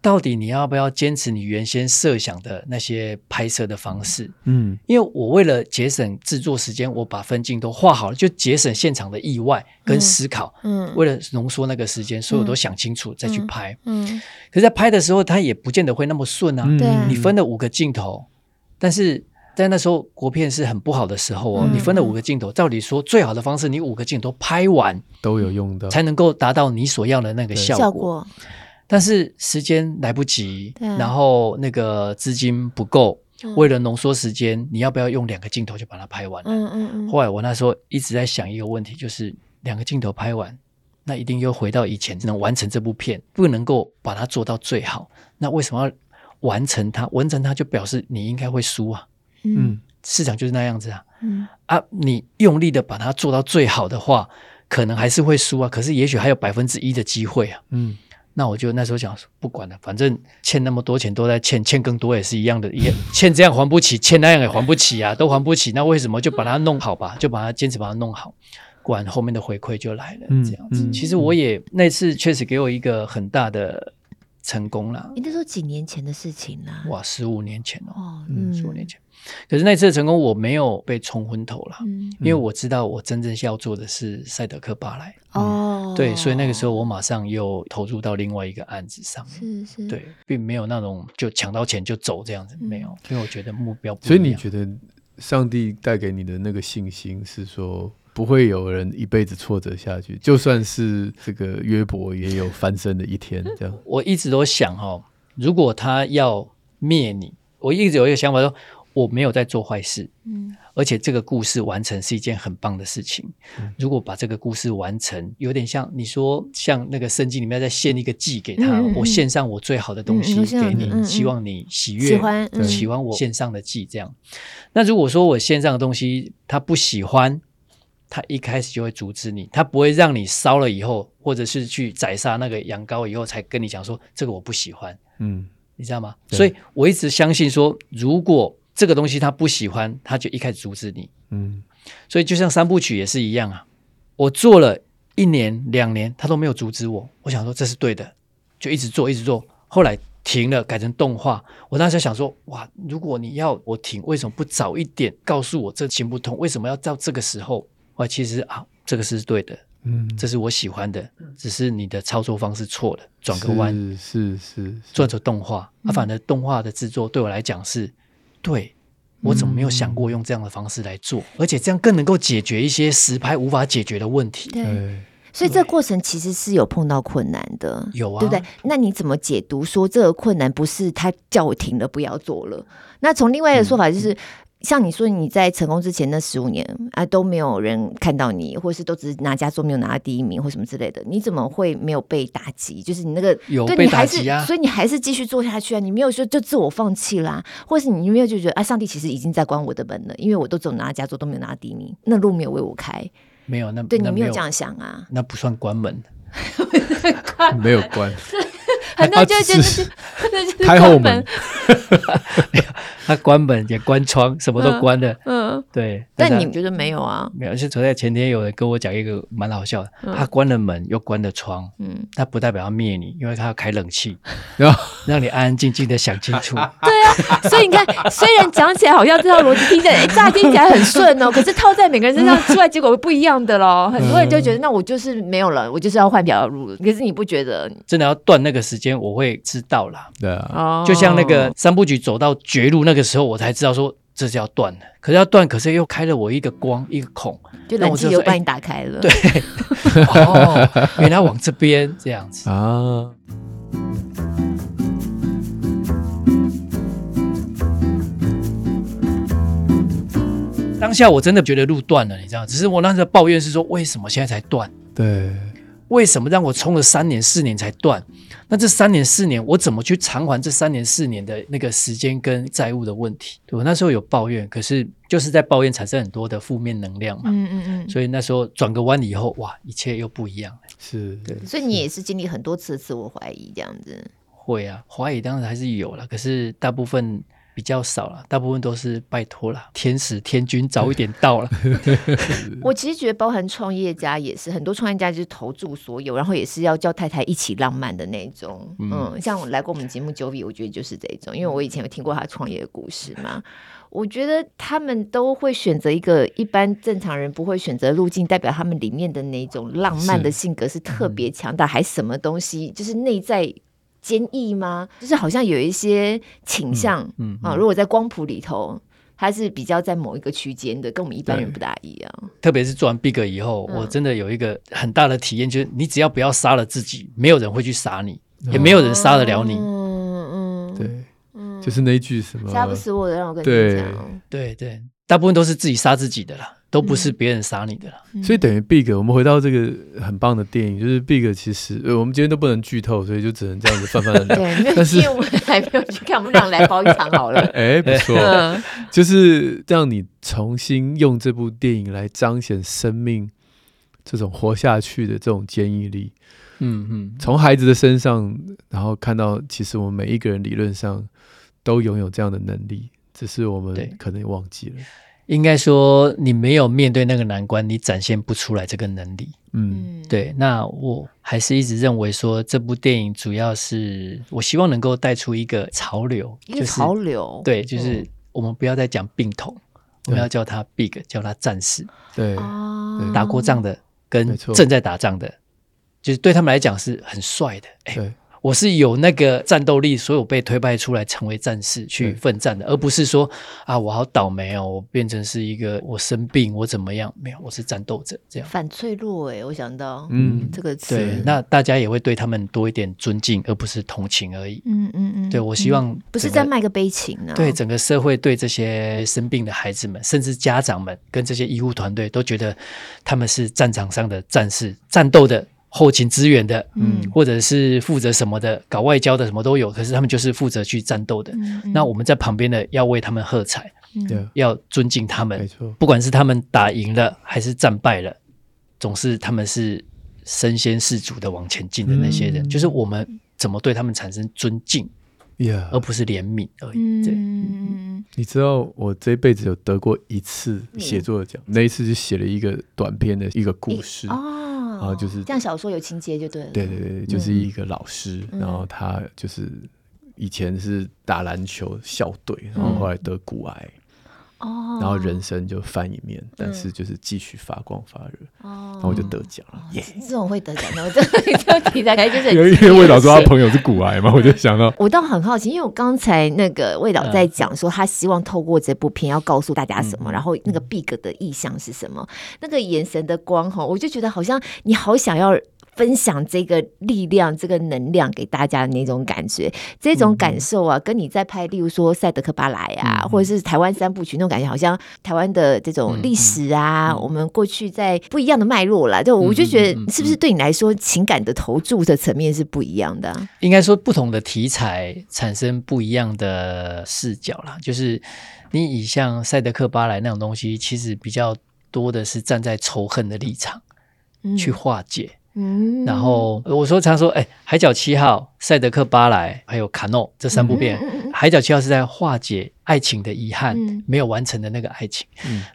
到底你要不要坚持你原先设想的那些拍摄的方式？因为我为了节省制作时间，我把分镜都画好了，就节省现场的意外跟思考。为了浓缩那个时间，所有都想清楚再去拍。可是在拍的时候，它也不见得会那么顺啊。你分了5个镜头，但是在那时候国片是很不好的时候哦，你分了5个镜头，照理说最好的方式，你5个镜头拍完都有用的，才能够达到你所要的那个效果。但是时间来不及，然后那个资金不够，为了浓缩时间，你要不要用2个镜头就把它拍完了？后来我那时候一直在想一个问题，就是2个镜头拍完，那一定又回到以前，只能完成这部片，不能够把它做到最好。那为什么要完成它？完成它就表示你应该会输啊。市场就是那样子啊。你用力的把它做到最好的话，可能还是会输啊。可是也许还有1%的机会啊。那我就那时候想说不管了，反正欠那么多钱都在欠更多也是一样的，也欠这样还不起，欠那样也还不起啊，都还不起，那为什么就把它弄好吧，就把它坚持把它弄好，果然后面的回馈就来了，这样子。其实我也那次确实给我一个很大的成功啦。那时候几年前的事情啦？哇，15年前哦，15年前。可是那次的成功我没有被冲昏头啦，因为我知道我真正要做的是赛德克巴莱。对，所以那个时候我马上又投入到另外一个案子上面。对，并没有那种就抢到钱就走这样子，没有，因为我觉得目标不一样。所以你觉得上帝带给你的那个信心是说不会有人一辈子挫折下去，就算是这个约伯也有翻身的一天这样？我一直都想如果他要灭你，我一直有一个想法说我没有在做坏事，而且这个故事完成是一件很棒的事情。如果把这个故事完成，有点像你说像那个圣经里面在献一个祭给他，我献上我最好的东西给你，希望你喜悦，喜欢我献上的祭这样。那如果说我献上的东西他不喜欢，他一开始就会阻止你，他不会让你烧了以后或者是去宰杀那个羊羔以后才跟你讲说这个我不喜欢，你知道吗？所以我一直相信说如果这个东西他不喜欢，他就一开始阻止你。所以就像3部曲也是一样啊，我做了1年2年他都没有阻止我，我想说这是对的，就一直做，后来停了改成动画。我当时想说哇，如果你要我停，为什么不早一点告诉我这行不通，为什么要到这个时候？哇，其实这个是对的，这是我喜欢的，只是你的操作方式错了，转个弯，是转成动画。反而动画的制作对我来讲是对，我怎么没有想过用这样的方式来做，而且这样更能够解决一些实拍无法解决的问题。对，所以这过程其实是有碰到困难的，有啊，对不对？那你怎么解读说这个困难不是他叫我停了不要做了？那从另外一个说法就是，像你说你在成功之前那15年都没有人看到你，或是都只是拿佳作没有拿到第1名或什么之类的，你怎么会没有被打击？就是你那个有被打击啊，所以你还是继续做下去啊，你没有说就自我放弃啦，或是你没有就觉得上帝其实已经在关我的门了，因为我都只有拿佳作都没有拿到第1名，那路没有为我开。没有，那对你没有这样想啊，那不算关门。没有关。那就是开后门，他关门也关窗，什么都关了。对。但你觉得没有啊？没有，是昨天前天有人跟我讲一个蛮好笑的，他关了门又关了窗，他不代表要灭你，因为他要开冷气，让你安安静静的想清楚。对啊，所以你看，虽然讲起来好像这套逻辑听起来乍听起来很顺哦，可是套在每个人身上出来结果不一样的咯。很多人就觉得那我就是没有了，我就是要换条路。可是你不觉得真的要断那个时间？我会知道啦，对啊，就像那个3部曲走到绝路那个时候，我才知道说这是要断了。可是要断，可是又开了我一个光一个孔，就冷气又把你打开了。对，原来往这边这样子啊。当下我真的觉得路断了，你知道，只是我那时候抱怨是说，为什么现在才断？对。为什么让我冲了3年4年才断？那这3年4年我怎么去偿还这3年4年的那个时间跟债务的问题？我那时候有抱怨，可是就是在抱怨产生很多的负面能量嘛。所以那时候转个弯以后，哇，一切又不一样了。是，对。所以你也是经历很多次自我怀疑这样子。会啊，怀疑当然还是有了，可是大部分比较少了，大部分都是拜托了，天使天君早一点到了。我其实觉得包含创业家也是，很多创业家就是投注所有，然后也是要叫太太一起浪漫的那种。嗯，像我来过我们节目 Jovi， 我觉得就是这种，因为我以前有听过他创业的故事嘛。我觉得他们都会选择一个一般正常人不会选择路径，代表他们里面的那种浪漫的性格是特别强大，还什么东西就是内在坚毅吗？就是好像有一些倾向如果在光谱里头它是比较在某一个区间的，跟我们一般人不大一样。特别是做完 BIG 以后我真的有一个很大的体验，就是你只要不要杀了自己，没有人会去杀你，也没有人杀得了你。对，就是那一句什么杀不死我的，让我跟你讲。对对，大部分都是自己杀自己的啦，都不是别人杀你的啦。所以等于 BIG， 我们回到这个很棒的电影，就是 BIG 其实我们今天都不能剧透，所以就只能这样子泛泛的聊。对，但是因为我们还没有去看，我们俩来包一场好了。哎，不错，就是让你重新用这部电影来彰显生命这种活下去的这种坚毅力。从孩子的身上，然后看到其实我们每一个人理论上都拥有这样的能力，只是我们可能忘记了。应该说你没有面对那个难关，你展现不出来这个能力。对，那我还是一直认为说这部电影主要是我希望能够带出一个潮流，对，就是我们不要再讲病童，我们要叫他 BIG， 叫他战士。对，打过仗的跟正在打仗的，就是对他们来讲是很帅的。对，我是有那个战斗力，所以我被推派出来成为战士去奋战的，而不是说啊我好倒霉哦，我变成是一个我生病我怎么样，没有，我是战斗者这样。反脆弱我想到这个词。对，那大家也会对他们多一点尊敬，而不是同情而已。对，我希望不是在卖个悲情啊。对，整个社会对这些生病的孩子们，甚至家长们跟这些医护团队都觉得他们是战场上的战士，战斗的后勤支援的，或者是负责什么的，搞外交的什么都有，可是他们就是负责去战斗的。那我们在旁边的要为他们喝彩，要尊敬他们，不管是他们打赢了还是战败了，总是他们是身先士卒的往前进的那些人，就是我们怎么对他们产生尊敬，而不是怜悯而已。你知道我这辈子有得过一次写作的奖，那一次就写了一个短篇的一个故事。然后就是这样，小说有情节就对了。对对对，就是一个老师，然后他就是以前是打篮球校队，然后后来得骨癌，然后人生就翻一面，但是就是继续发光发热，然后我就得奖了。这种会得奖的，我真的就提大概就是因为魏导说他朋友是骨癌嘛，我就想到，我倒很好奇，因为我刚才那个魏导在讲说他希望透过这部片要告诉大家什么，然后那个 BIG 的意象是什么，那个眼神的光我就觉得好像你好想要分享这个力量这个能量给大家的那种感觉，这种感受啊，跟你在拍例如说赛德克巴莱啊，或者是台湾三部曲那种感觉，好像台湾的这种历史啊，我们过去在不一样的脉络啦，就我就觉得是不是对你来说情感的投注的层面是不一样的啊？应该说不同的题材产生不一样的视角啦，就是你以像赛德克巴莱那种东西，其实比较多的是站在仇恨的立场去化解。然后我常说海角七号、赛德克巴莱还有卡诺这三部片，海角七号是在化解爱情的遗憾，没有完成的那个爱情，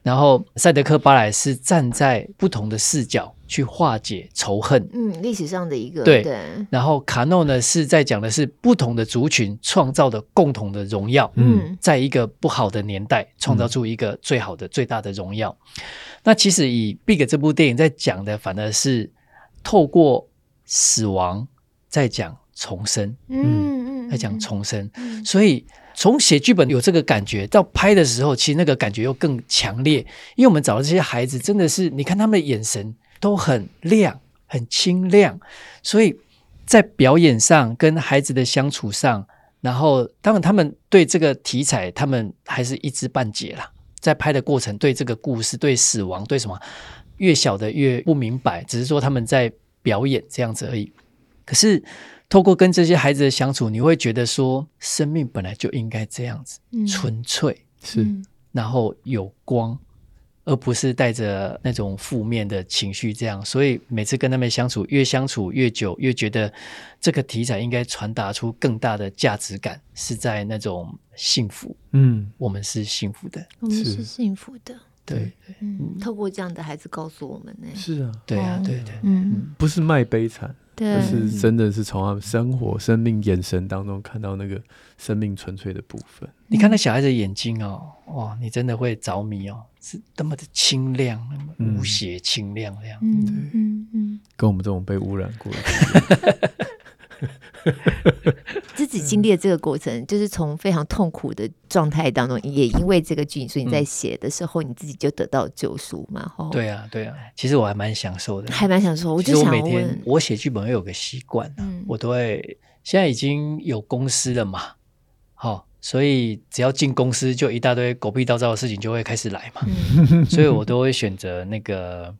然后赛德克巴莱是站在不同的视角去化解仇恨，历史上的一个。 对，然后卡诺呢是在讲的是不同的族群创造的共同的荣耀，在一个不好的年代创造出一个最好的最大的荣耀。那其实以 BIG 这部电影在讲的反而是透过死亡再讲重生，再讲重生，所以从写剧本有这个感觉到拍的时候，其实那个感觉又更强烈，因为我们找到这些孩子真的是你看他们的眼神都很亮很清亮，所以在表演上跟孩子的相处上，然后当然他们对这个题材他们还是一知半解啦，在拍的过程对这个故事对死亡对什么越小的越不明白，只是说他们在表演这样子而已。可是透过跟这些孩子的相处，你会觉得说生命本来就应该这样子，纯粹是，然后有光，而不是带着那种负面的情绪这样。所以每次跟他们相处，越相处越久，越觉得这个题材应该传达出更大的价值感，是在那种幸福。嗯，我们是幸福的，我们是幸福的。对，嗯，透过这样的孩子告诉我们呢，是啊，对啊，对对，嗯，不是卖悲惨，而是真的是从他们生活、生命、眼神当中看到那个生命纯粹的部分。你看那小孩子的眼睛哦，哇，你真的会着迷哦，是那么的清亮，那么无邪清亮这样，嗯，对，嗯嗯，跟我们这种被污染过的。自己经历的这个过程，就是从非常痛苦的状态当中，也因为这个剧，所以你在写的时候，你自己就得到救赎嘛。对啊，对啊，其实我还蛮享受的，还蛮享受。我就想问，其实我每天我写剧本有个习惯啊，我都会，现在已经有公司了嘛，好，所以只要进公司就一大堆狗屁倒灶的事情就会开始来嘛，所以我都会选择那个。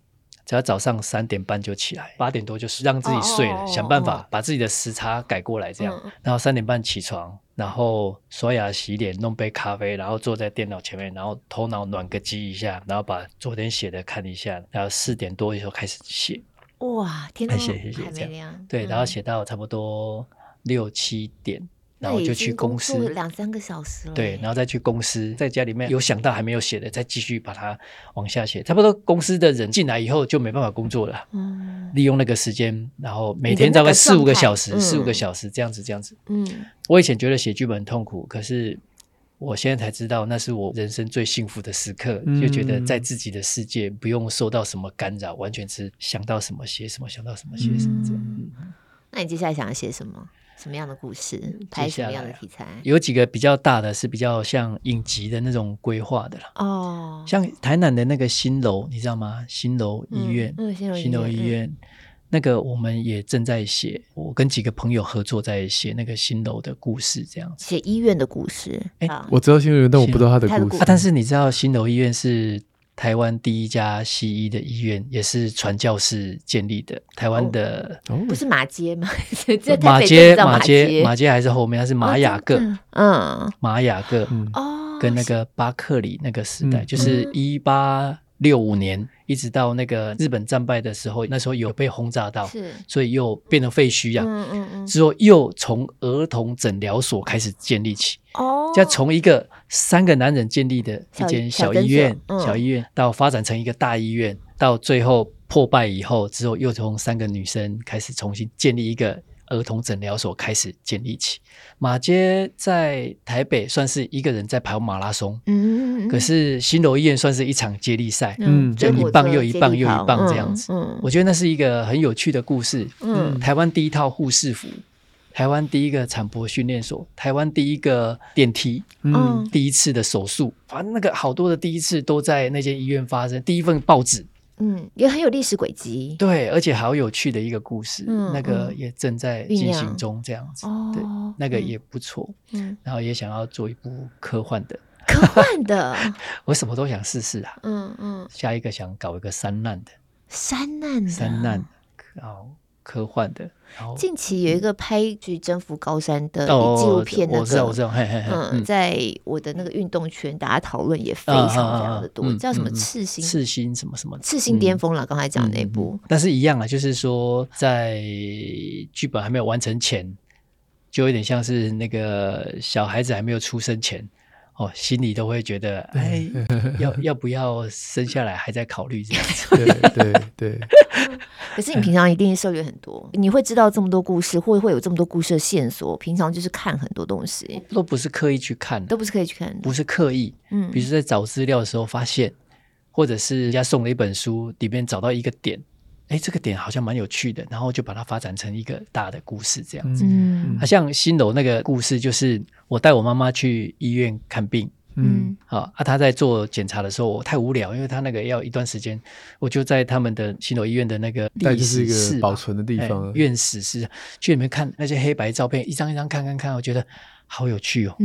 只要早上3点半就起来，8点多就是让自己睡了，想办法把自己的时差改过来这样，然后3点半起床，然后刷牙洗脸，弄杯咖啡，然后坐在电脑前面，然后头脑暖个机一下，然后把昨天写的看一下，然后4点多的时候开始写。哇，天哪，写这样，对，然后写到差不多6、7点。然后就去公司，2、3个小时了。对，然后再去公司，在家里面有想到还没有写的，再继续把它往下写。差不多公司的人进来以后就没办法工作了，利用那个时间，然后每天大概4、5个小时，4、5个小时这样子，这样子。嗯，我以前觉得写剧本很痛苦，可是我现在才知道，那是我人生最幸福的时刻，就觉得在自己的世界不用受到什么干扰，完全是想到什么写什么，想到什么写什么这样。那你接下来想要写什么？什么样的故事，拍什么样的题材？有几个比较大的是比较像影集的那种规划的啦。哦，像台南的那个新楼，你知道吗？新楼医院，新楼医院，那个我们也正在写，我跟几个朋友合作在写那个新楼的故事，这样子写医院的故事。我知道新楼医院，但我不知道他的故事。但是你知道新楼医院是台湾第一家西医的医院，也是传教士建立的。台湾的不是马街吗？马街还是后面，它是马雅各，马雅各跟那个巴克里那个时代，就是1865年一直到那个日本战败的时候，那时候有被轰炸到，所以又变成废墟啊。之后又从儿童诊疗所开始建立起。就从一个3个男人建立的一间小医院，小医院到发展成一个大医院，到最后破败以后，之后又从3个女生开始重新建立一个儿童诊疗所开始建立起。马街在台北算是一个人在跑马拉松，可是新楼医院算是一场接力赛，就一棒又一棒又一棒这样子。我觉得那是一个很有趣的故事。台湾第一套护士服，台湾第一个产婆训练所，台湾第一个电梯，第一次的手术，反正那个好多的第一次都在那间医院发生。第一份报纸，也很有历史轨迹，对，而且好有趣的一个故事，那个也正在进行中，这样子，对，那个也不错，然后也想要做一部科幻的，我什么都想试试啊，下一个想搞一个山难的，好。科幻的，近期有一个拍去征服高山的纪录片，那个我知道，在我的那个运动圈，大家讨论也非常非常的多，叫什么赤心巅峰了，刚才讲那部，但是一样啊，就是说在剧本还没有完成前，就有点像是那个小孩子还没有出生前。心里都会觉得，哎，要不要生下来还在考虑这样子。对。可是你平常一定涉猎很多，你会知道这么多故事，或会有这么多故事的线索。平常就是看很多东西，都不是刻意去看，不是刻意。比如说在找资料的时候发现，或者是人家送了一本书，里面找到一个点。这个点好像蛮有趣的，然后就把它发展成一个大的故事这样子。像新楼那个故事，就是我带我妈妈去医院看病，她在做检查的时候，我太无聊，因为她那个要一段时间，我就在他们的新楼医院的那个历史室保存的地方，院史室去里面看那些黑白照片，一张一张看，我觉得好有趣哦。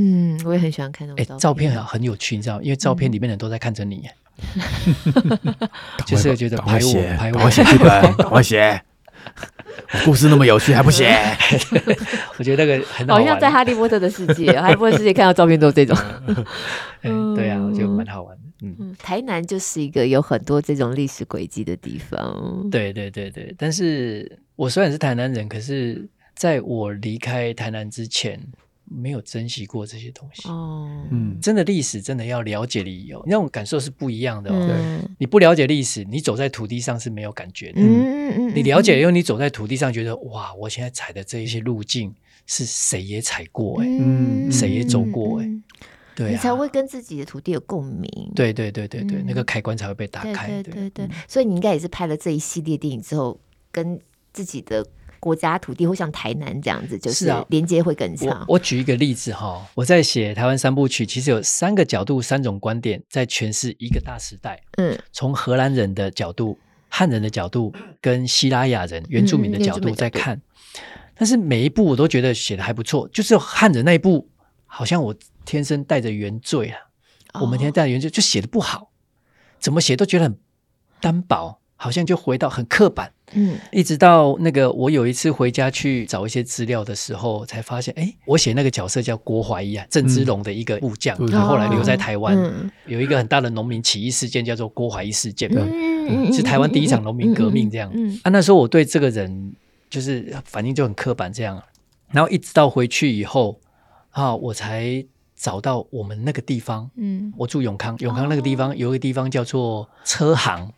我也很喜欢看那种照片很有趣，你知道，因为照片里面人都在看着你。就是觉得拍我，拍我，赶快写，故事那么有趣还不写我觉得那个很好玩，好像在哈利波特的世界哈利波特世界看到照片都是这种对啊，我觉得蛮好玩的。台南就是一个有很多这种历史轨迹的地方。对对对对，但是我虽然是台南人，可是在我离开台南之前没有珍惜过这些东西。真的历史真的要了解理由，那种感受是不一样的对，你不了解历史，你走在土地上是没有感觉的。你了解了以后，你走在土地上觉得哇，我现在踩的这一些路径是谁也踩过谁也走过对啊，你才会跟自己的土地有共鸣。对对对对对，那个开关才会被打开。对对对对，所以你应该也是拍了这一系列电影之后，跟自己的国家土地会像台南这样子，就是连接会更强。我举一个例子哈，我在写台湾三部曲，其实有三个角度、三种观点在诠释一个大时代。从荷兰人的角度、汉人的角度跟西拉雅人原住民的角度在看，但是每一部我都觉得写的还不错，就是汉人那一部好像我天生带着原罪我们天生带着原罪就写的不好，怎么写都觉得很单薄，好像就回到很刻板。一直到那个我有一次回家去找一些资料的时候才发现，我写那个角色叫郭怀一郑芝龙的一个部将，他后来留在台湾，有一个很大的农民起义事件叫做郭怀一事件，是台湾第一场农民革命这样。那时候我对这个人就是反应就很刻板这样，然后一直到回去以后我才找到我们那个地方。我住永康那个地方有一个地方叫做车行。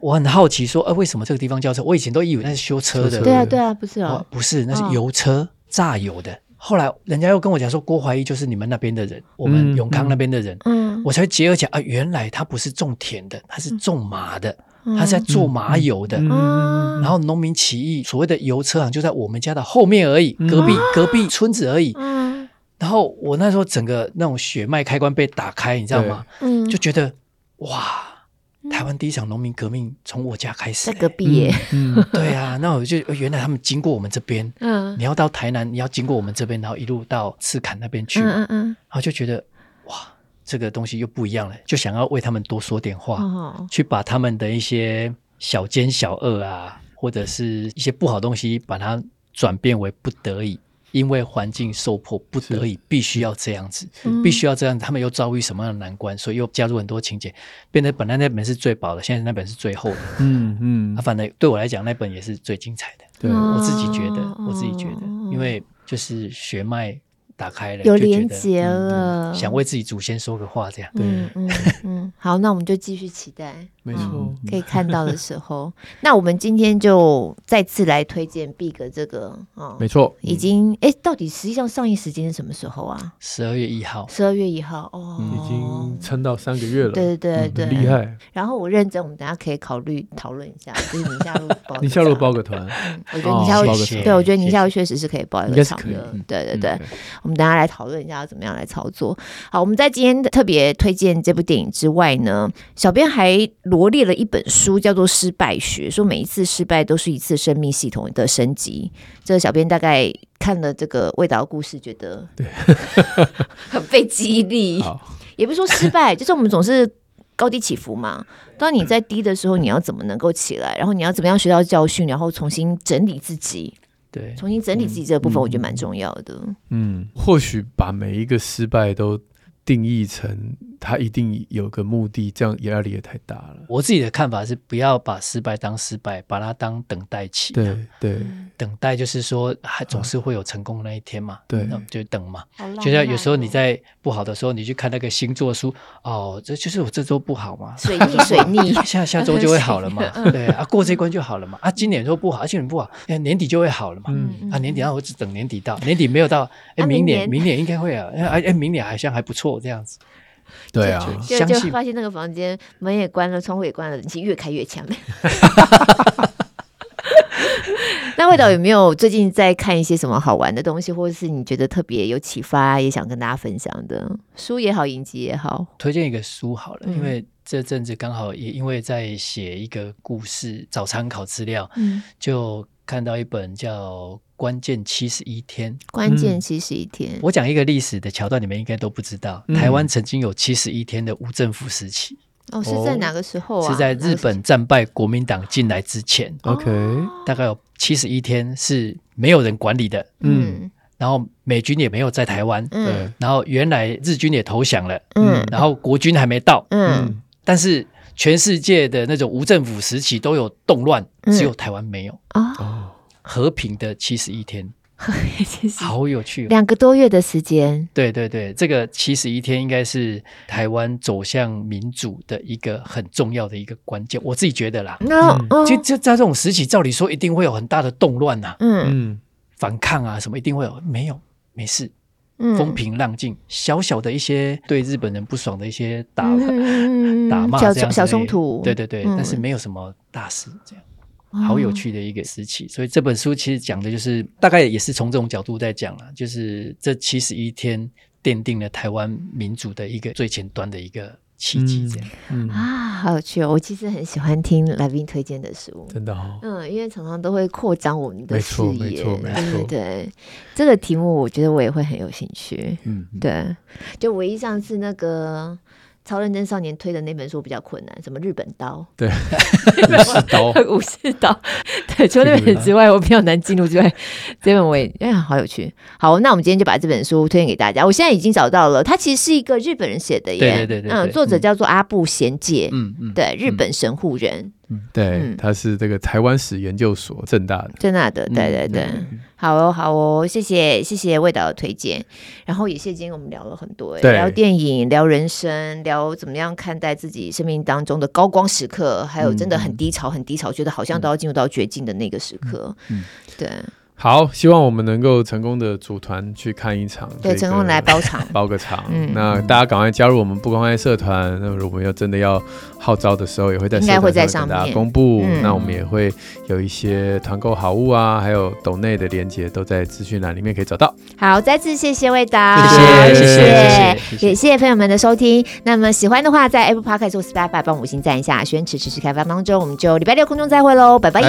我很好奇说为什么这个地方叫车，我以前都以为那是修车的。对啊对啊，不是不是，那是油车榨油的。后来人家又跟我讲说郭怀一就是你们那边的人，我们永康那边的人。我才结合起来原来他不是种田的，他是种麻的，他是在做麻油的。然后农民起义，所谓的油车行就在我们家的后面而已，隔壁村子而已。然后我那时候整个那种血脉开关被打开，你知道吗？就觉得哇，台湾第一场农民革命从我家开始，在隔壁耶。对啊，那我就原来他们经过我们这边，你要到台南，你要经过我们这边，然后一路到赤坎那边去，然后就觉得哇，这个东西又不一样了，就想要为他们多说点话，去把他们的一些小奸小恶啊，或者是一些不好东西，把它转变为不得已。因为环境受迫不得已必须要这样子，必须要这样子，他们又遭遇什么样的难关，所以又加入很多情节，变得本来那本是最薄的，现在那本是最厚的。反正对我来讲那本也是最精彩的。对，我自己觉得因为就是血脉打开了，有连结了，想为自己祖先说个话这样。好，那我们就继续期待，没错，可以看到的时候那我们今天就再次来推荐 BIG 这个没错，已经到底实际上上映时间是什么时候啊？12月1号。12月1号已经撑到3个月了。对对对，厉害。然后我认真，我们等一下可以考虑讨论一下，就是宁夏路包宁夏路包个团。我觉得宁夏路，对，我觉得宁夏路确实是可以包一个场的。对对对，我们等一下来讨论一下要怎么样来操作。好，我们在今天特别推荐这部电影之外呢，小编还罗列了一本书叫做《失败学》，说每一次失败都是一次生命系统的升级。这个小编大概看了这个魏导的故事，觉得对很被激励。也不是说失败，就是我们总是高低起伏嘛。当你在低的时候，你要怎么能够起来？然后你要怎么样学到教训，然后重新整理自己。对，重新整理自己这个部分，我觉得蛮重要的。或许把每一个失败都定义成他一定有个目的，这样压力也太大了。我自己的看法是，不要把失败当失败，把它当等待期。对对，等待就是说，总是会有成功那一天嘛。对，就等嘛。就像有时候你在不好的时候，你去看那个星座书，这就是我这周不好嘛，水逆，下周就会好了嘛。对啊，过这关就好了嘛。啊，今年说不好，今年不好，年底就会好了嘛。年底我只等年底到，年底没有到，明年应该会啊。明年好像还不错。这样子，对啊，就发现那个房间门也关了，窗户也关了，你是越开越强。那魏导有没有最近在看一些什么好玩的东西，或者是你觉得特别有启发，也想跟大家分享的书也好，影集也好？推荐一个书好了，因为这阵子刚好也因为在写一个故事找参考资料，就看到一本叫关键71天。关键71天，我讲一个历史的桥段，你们应该都不知道。台湾曾经有71天的无政府时期。是在哪个时候啊？是在日本战败国民党进来之前。大概有71天是没有人管理的，嗯，然后美军也没有在台湾，嗯，然后原来日军也投降了，嗯，然后国军还没到，嗯，但是全世界的那种无政府时期都有动乱，只有台湾没有，哦，和平的71天。好有趣，哦，2个多月的时间。对对对，这个71天应该是台湾走向民主的一个很重要的一个关键，我自己觉得啦。就在这种时期，照理说一定会有很大的动乱啊，嗯，反抗啊什么一定会有，没有，没事，风平浪静，小小的一些对日本人不爽的一些打骂这样，小冲突，对对对，但是没有什么大事这样。好有趣的一个时期，所以这本书其实讲的就是大概也是从这种角度在讲啦，就是这71天奠定了台湾民主的一个最前端的一个契机这样，好有趣哦！我其实很喜欢听来宾推荐的书，真的哦，因为常常都会扩张我们的视野，没错，对，这个题目我觉得我也会很有兴趣，对，就唯一上次那个超认真少年推的那本书比较困难，什么日本刀，对，武士刀，对，除了那本之外我比较难进入之外，这本我也好有趣。好，那我们今天就把这本书推荐给大家，我现在已经找到了，它其实是一个日本人写的耶，对，作者叫做阿部贤介，对，日本神户人，对，他是这个台湾史研究所政大的，对，好哦，谢谢魏导的推荐，然后也谢谢今天我们聊了很多，聊电影，聊人生，聊怎么样看待自己生命当中的高光时刻，还有真的很低潮，觉得好像都要进入到绝境的那个时刻，对。好，希望我们能够成功的组团去看一场，对，成功来包个场。那大家赶快加入我们不公开社团，那如果我们要真的要号召的时候，也会在社团上给大家公布，那我们也会有一些团购好物啊，还有抖内的连结都在资讯栏里面可以找到。好，再次谢谢魏导，谢谢，也谢谢朋友们的收听。那么喜欢的话，在 Apple Podcast 或 Spotify 帮我们5星赞一下，宣持持续开放当中，我们就礼拜六空中再会喽，拜拜。